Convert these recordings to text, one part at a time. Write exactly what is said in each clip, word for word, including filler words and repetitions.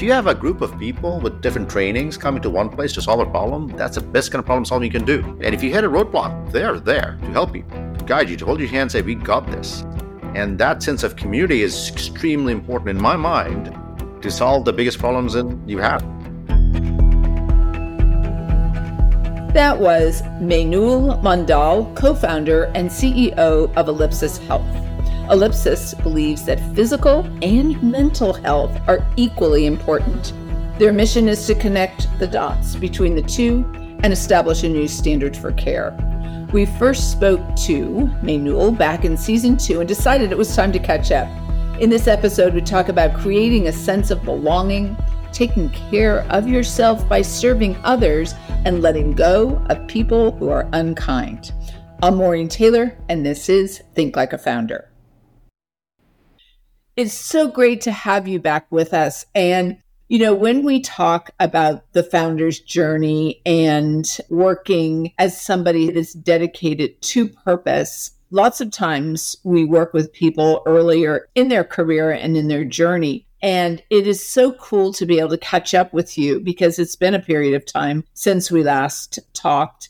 If you have a group of people with different trainings coming to one place to solve a problem, that's the best kind of problem solving you can do. And if you hit a roadblock, they're there to help you, to guide you, to hold your hand and say, we got this. And that sense of community is extremely important in my mind to solve the biggest problems that you have. That was Mainul Mondal, co-founder and C E O of Ellipsis Health. Ellipsis believes that physical and mental health are equally important. Their mission is to connect the dots between the two and establish a new standard for care. We first spoke to Mainul back in season two and decided it was time to catch up. In this episode, we talk about creating a sense of belonging, taking care of yourself by serving others, and letting go of people who are unkind. I'm Maureen Taylor, and this is Think Like a Founder. It's so great to have you back with us. And, you know, when we talk about the founder's journey and working as somebody that's dedicated to purpose, lots of times we work with people earlier in their career and in their journey. And it is so cool to be able to catch up with you because it's been a period of time since we last talked.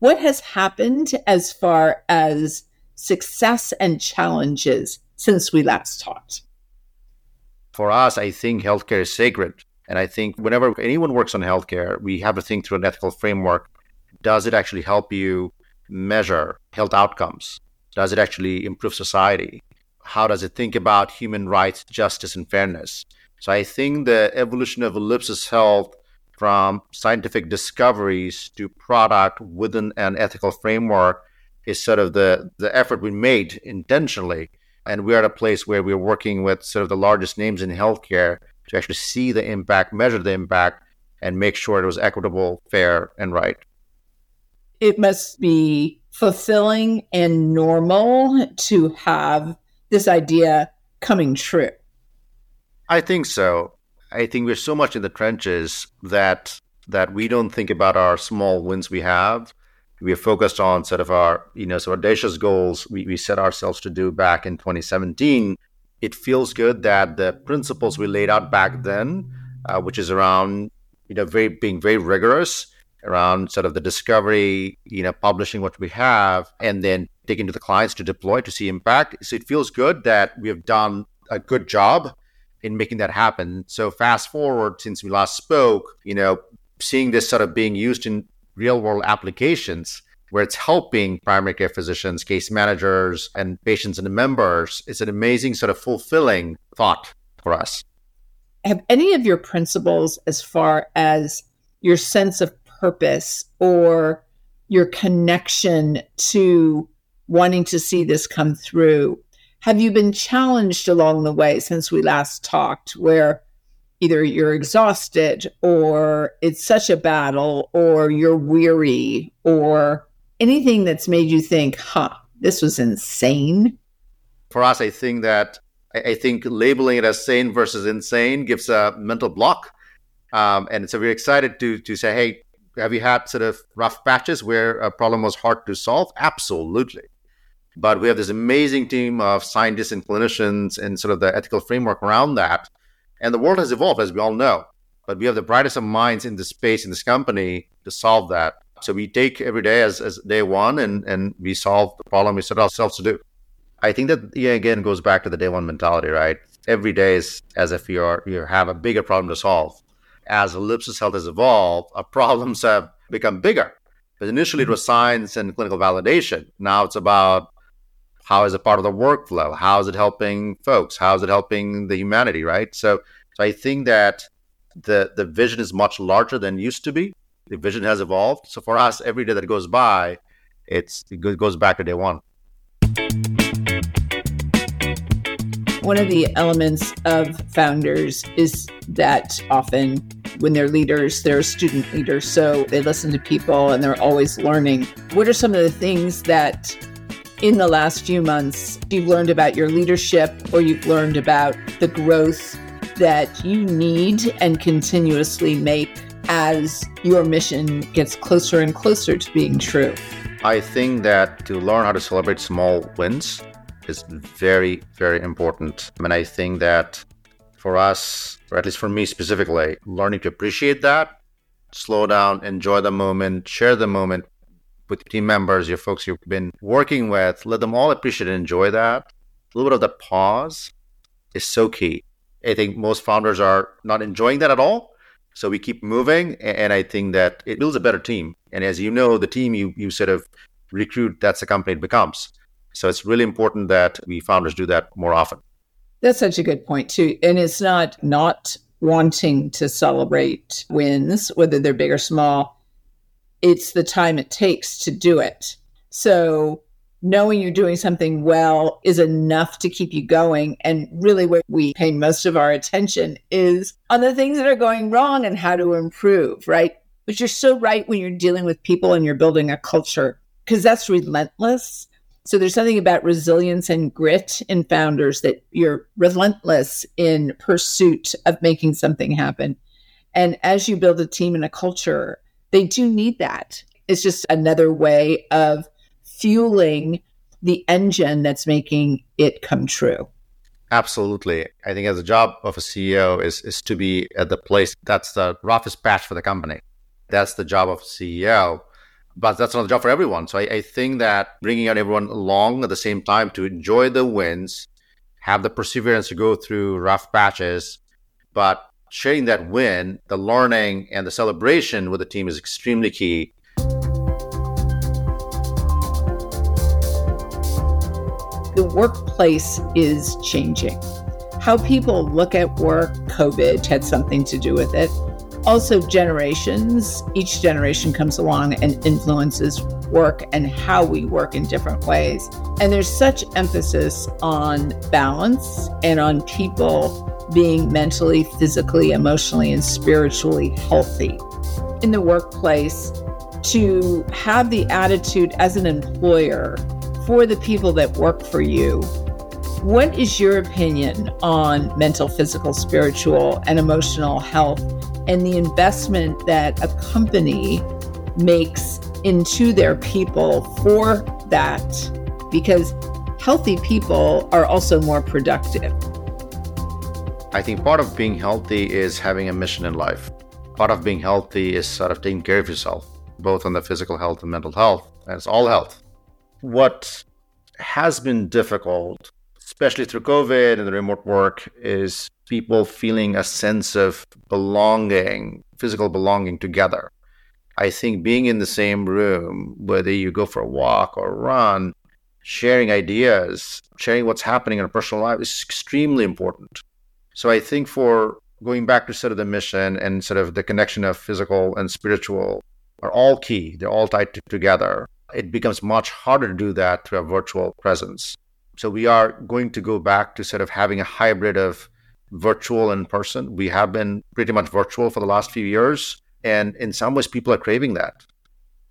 What has happened as far as success and challenges since we last talked? For us, I think healthcare is sacred. And I think whenever anyone works on healthcare, we have to think through an ethical framework. Does it actually help you measure health outcomes? Does it actually improve society? How does it think about human rights, justice, and fairness? So I think the evolution of Ellipsis Health from scientific discoveries to product within an ethical framework is sort of the, the effort we made intentionally. And we're at a place where we're working with sort of the largest names in healthcare to actually see the impact, measure the impact, and make sure it was equitable, fair, and right. It must be fulfilling and normal to have this idea coming true. I think so. I think we're so much in the trenches that that we don't think about our small wins we have. We're focused on sort of our, you know, so audacious goals we, we set ourselves to do back in twenty seventeen. It feels good that the principles we laid out back then, uh, which is around, you know, very being very rigorous around sort of the discovery, you know, publishing what we have, and then taking to the clients to deploy to see impact. So it feels good that we have done a good job in making that happen. So fast forward since we last spoke, you know, seeing this sort of being used in real world applications where it's helping primary care physicians, case managers, and patients and members, it's an amazing sort of fulfilling thought for us. Have any of your principles as far as your sense of purpose or your connection to wanting to see this come through, have you been challenged along the way since we last talked where either you're exhausted or it's such a battle or you're weary or anything that's made you think, huh, this was insane? For us, I think that, I think labeling it as sane versus insane gives a mental block. Um, and so we're excited to to say, hey, have you had sort of rough patches where a problem was hard to solve? Absolutely. But we have this amazing team of scientists and clinicians and sort of the ethical framework around that. And the world has evolved, as we all know. But we have the brightest of minds in this space, in this company, to solve that. So we take every day as, as day one, and, and we solve the problem we set ourselves to do. I think that, yeah, again, goes back to the day one mentality, right? Every day is as if you are you have a bigger problem to solve. As Ellipsis Health has evolved, our problems have become bigger. But initially, it was science and clinical validation. Now it's about how is it part of the workflow? How is it helping folks? How is it helping the humanity, right? So, so I think that the, the vision is much larger than it used to be. The vision has evolved. So for us, every day that goes by, it's, it goes back to day one. One of the elements of founders is that often when they're leaders, they're a student leader. So they listen to people and they're always learning. What are some of the things that in the last few months you've learned about your leadership or you've learned about the growth that you need and continuously make as your mission gets closer and closer to being true? I think that to learn how to celebrate small wins is very, very important. I mean, I think that for us, or at least for me specifically, learning to appreciate that, slow down, enjoy the moment, share the moment with your team members, your folks you've been working with, let them all appreciate and enjoy that. A little bit of the pause is so key. I think most founders are not enjoying that at all. So we keep moving, and I think that it builds a better team. And as you know, the team you, you sort of recruit, that's the company it becomes. So it's really important that we founders do that more often. That's such a good point, too. And it's not not wanting to celebrate wins, whether they're big or small. It's the time it takes to do it. So knowing you're doing something well is enough to keep you going. And really where we pay most of our attention is on the things that are going wrong and how to improve, right? But you're so right when you're dealing with people and you're building a culture, because that's relentless. So there's something about resilience and grit in founders that you're relentless in pursuit of making something happen. And as you build a team and a culture, they do need that. It's just another way of fueling the engine that's making it come true. Absolutely. I think as a job of a C E O is, is to be at the place that's the roughest patch for the company. That's the job of a C E O. But that's not the job for everyone. So I, I think that bringing out everyone along at the same time to enjoy the wins, have the perseverance to go through rough patches, but sharing that win, the learning, and the celebration with the team is extremely key. The workplace is changing. How people look at work, COVID had something to do with it. Also, generations, each generation comes along and influences work and how we work in different ways. And there's such emphasis on balance and on people being mentally, physically, emotionally, and spiritually healthy in the workplace. To have the attitude as an employer for the people that work for you, what is your opinion on mental, physical, spiritual, and emotional health? And the investment that a company makes into their people for that, because healthy people are also more productive. I think part of being healthy is having a mission in life. Part of being healthy is sort of taking care of yourself, both on the physical health and mental health, and it's all health. What has been difficult, especially through COVID and the remote work, is people feeling a sense of belonging, physical belonging together. I think being in the same room, whether you go for a walk or run, sharing ideas, sharing what's happening in a personal life is extremely important. So I think for going back to sort of the mission and sort of the connection of physical and spiritual are all key. They're all tied to- together. It becomes much harder to do that through a virtual presence. So we are going to go back to sort of having a hybrid of virtual and in-person. We have been pretty much virtual for the last few years. And in some ways, people are craving that.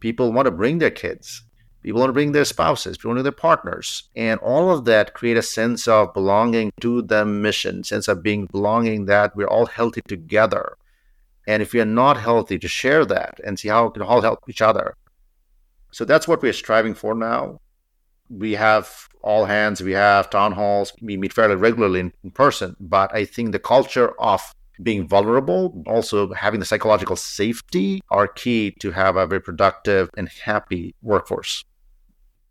People want to bring their kids. People want to bring their spouses. People want to bring their partners. And all of that create a sense of belonging to the mission, sense of being belonging, that we're all healthy together. And if we are not healthy, to share that and see how we can all help each other. So that's what we're striving for now. We have all hands, we have town halls, we meet fairly regularly in, in person, but I think the culture of being vulnerable, also having the psychological safety, are key to have a very productive and happy workforce.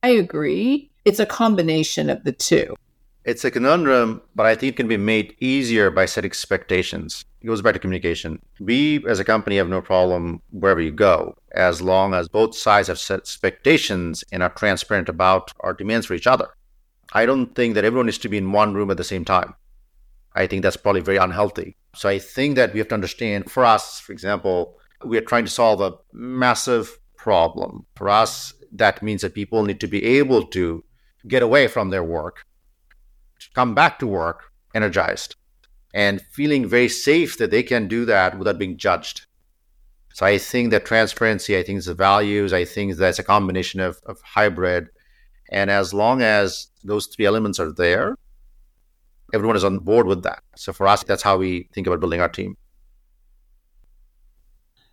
I agree. It's a combination of the two. It's a conundrum, but I think it can be made easier by set expectations. It goes back to communication. We, as a company, have no problem wherever you go, as long as both sides have set expectations and are transparent about our demands for each other. I don't think that everyone needs to be in one room at the same time. I think that's probably very unhealthy. So I think that we have to understand, for us, for example, we are trying to solve a massive problem. For us, that means that people need to be able to get away from their work, come back to work energized and feeling very safe that they can do that without being judged. So I think that transparency, I think it's the values, I think that's a combination of, of hybrid. And as long as those three elements are there, everyone is on board with that. So for us, that's how we think about building our team.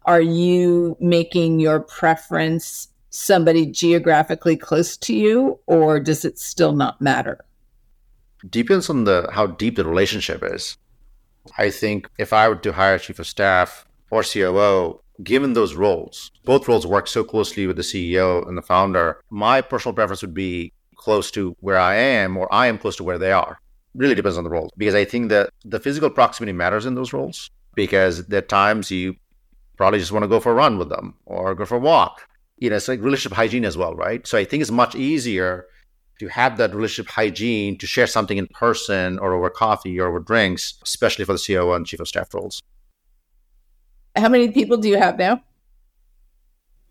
Are you making your preference somebody geographically close to you, or does it still not matter? Depends on the how deep the relationship is. I think if I were to hire a chief of staff or C O O, given those roles, both roles work so closely with the C E O and the founder, my personal preference would be close to where I am, or I am close to where they are. Really depends on the role, because I think that the physical proximity matters in those roles, because there are times you probably just want to go for a run with them or go for a walk. You know, it's like relationship hygiene as well, right? So I think it's much easier to have that relationship hygiene, to share something in person or over coffee or over drinks, especially for the C O O and chief of staff roles. How many people do you have now?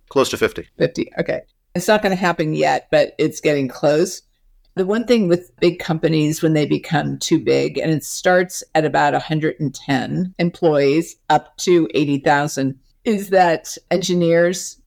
Close to fifty. fifty, okay. It's not going to happen yet, but it's getting close. The one thing with big companies when they become too big, and it starts at about one hundred ten employees up to eighty thousand, is that engineers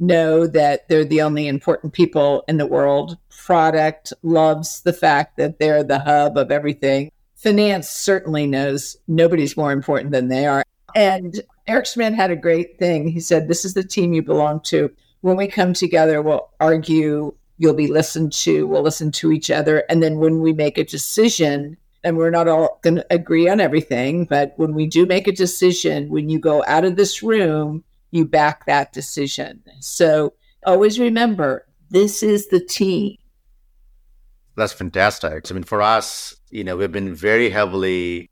know that they're the only important people in the world. Product loves the fact that they're the hub of everything. Finance certainly knows nobody's more important than they are. And Eric Schmidt had a great thing. He said, this is the team you belong to. When we come together, we'll argue, you'll be listened to, we'll listen to each other. And then when we make a decision, and we're not all going to agree on everything, but when we do make a decision, when you go out of this room, you back that decision. So always remember, this is the team. That's fantastic. I mean, for us, you know, we've been very heavily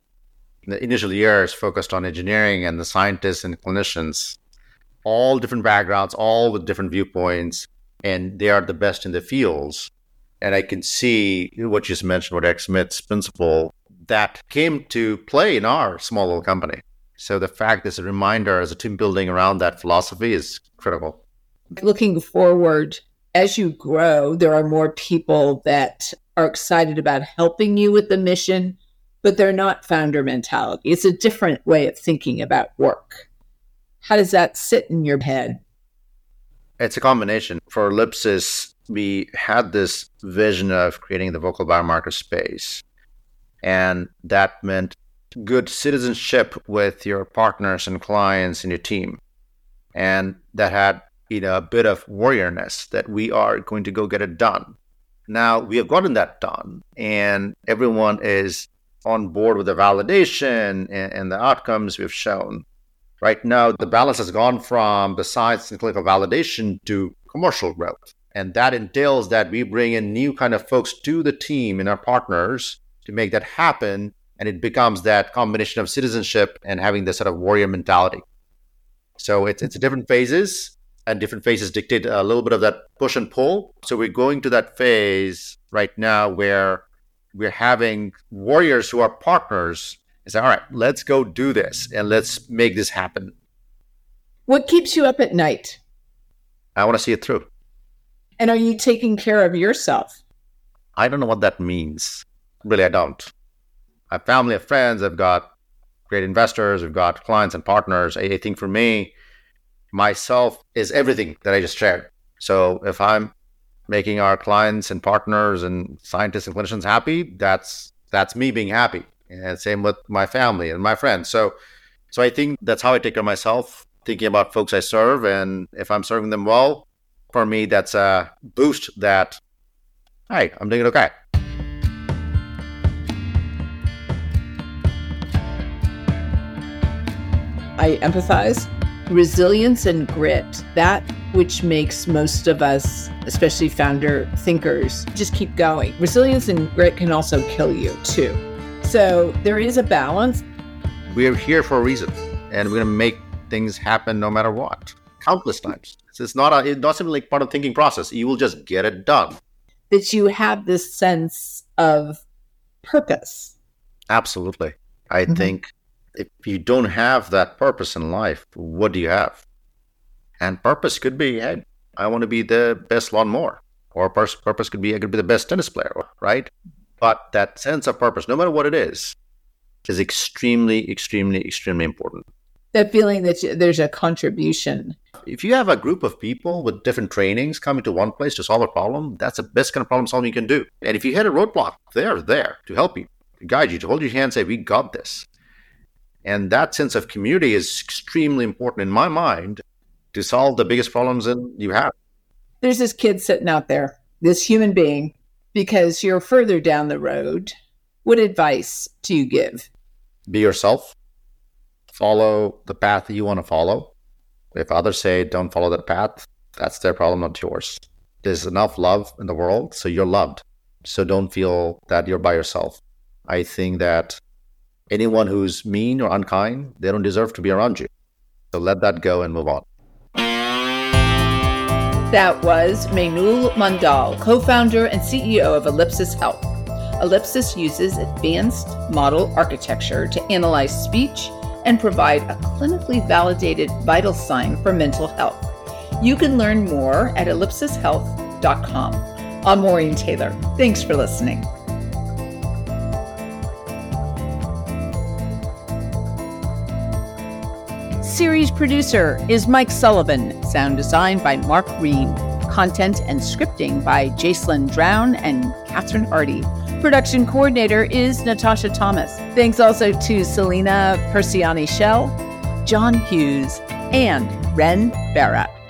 in the initial years focused on engineering and the scientists and clinicians, all different backgrounds, all with different viewpoints, and they are the best in the fields. And I can see what you just mentioned with Eric Schmidt's principle that came to play in our small little company. So the fact there's a reminder as a team building around that philosophy is critical. Looking forward, as you grow, there are more people that are excited about helping you with the mission, but they're not founder mentality. It's a different way of thinking about work. How does that sit in your head? It's a combination. For Ellipsis, we had this vision of creating the vocal biomarker space. And that meant good citizenship with your partners and clients and your team. And that had, you know, a bit of warriorness that we are going to go get it done. Now we have gotten that done, and everyone is on board with the validation and, and the outcomes we've shown. Right now, the balance has gone from the science and clinical validation to commercial growth. And that entails that we bring in new kind of folks to the team and our partners to make that happen. And it becomes that combination of citizenship and having this sort of warrior mentality. So it's, it's different phases, and different phases dictate a little bit of that push and pull. So we're going to that phase right now where we're having warriors who are partners and say, all right, let's go do this and let's make this happen. What keeps you up at night? I want to see it through. And are you taking care of yourself? I don't know what that means. Really, I don't. I have family, I have friends, I've got great investors, I've got clients and partners. I think for me, myself is everything that I just shared. So if I'm making our clients and partners and scientists and clinicians happy, that's that's me being happy. And same with my family and my friends. So so I think that's how I take care of myself, thinking about folks I serve. And if I'm serving them well, for me, that's a boost that, hey, I'm doing it okay. I empathize. Resilience and grit, that which makes most of us, especially founder thinkers, just keep going. Resilience and grit can also kill you too. So there is a balance. We're here for a reason, and we're going to make things happen no matter what, countless times. So it's not a, it's not simply like part of the thinking process. You will just get it done. That you have this sense of purpose. Absolutely. I mm-hmm. think if you don't have that purpose in life, what do you have? And purpose could be, hey, I want to be the best lawnmower. Or purpose could be, I could be the best tennis player, right? But that sense of purpose, no matter what it is, is extremely, extremely, extremely important. That feeling that you, there's a contribution. If you have a group of people with different trainings coming to one place to solve a problem, that's the best kind of problem solving you can do. And if you hit a roadblock, they're there to help you, to guide you, to hold your hand and say, we got this. And that sense of community is extremely important in my mind to solve the biggest problems that you have. There's this kid sitting out there, this human being, because you're further down the road. What advice do you give? be yourself, follow the path you want to follow. If others say don't follow that path, that's their problem, not yours. There's enough love in the world, so you're loved. So don't feel that you're by yourself. I think that anyone who's mean or unkind, they don't deserve to be around you. So let that go and move on. That was Mainul Mondal, co-founder and C E O of Ellipsis Health. Ellipsis uses advanced model architecture to analyze speech and provide a clinically validated vital sign for mental health. You can learn more at ellipsis health dot com. I'm Maureen Taylor. Thanks for listening. Series producer is Mike Sullivan. Sound design by Marc Ream. Content and scripting by Jaselin Drown and Catherine Hardy. Production coordinator is Natasha Thomas. Thanks also to Selena Persiani-Shell, John Hughes, and Renn Vara.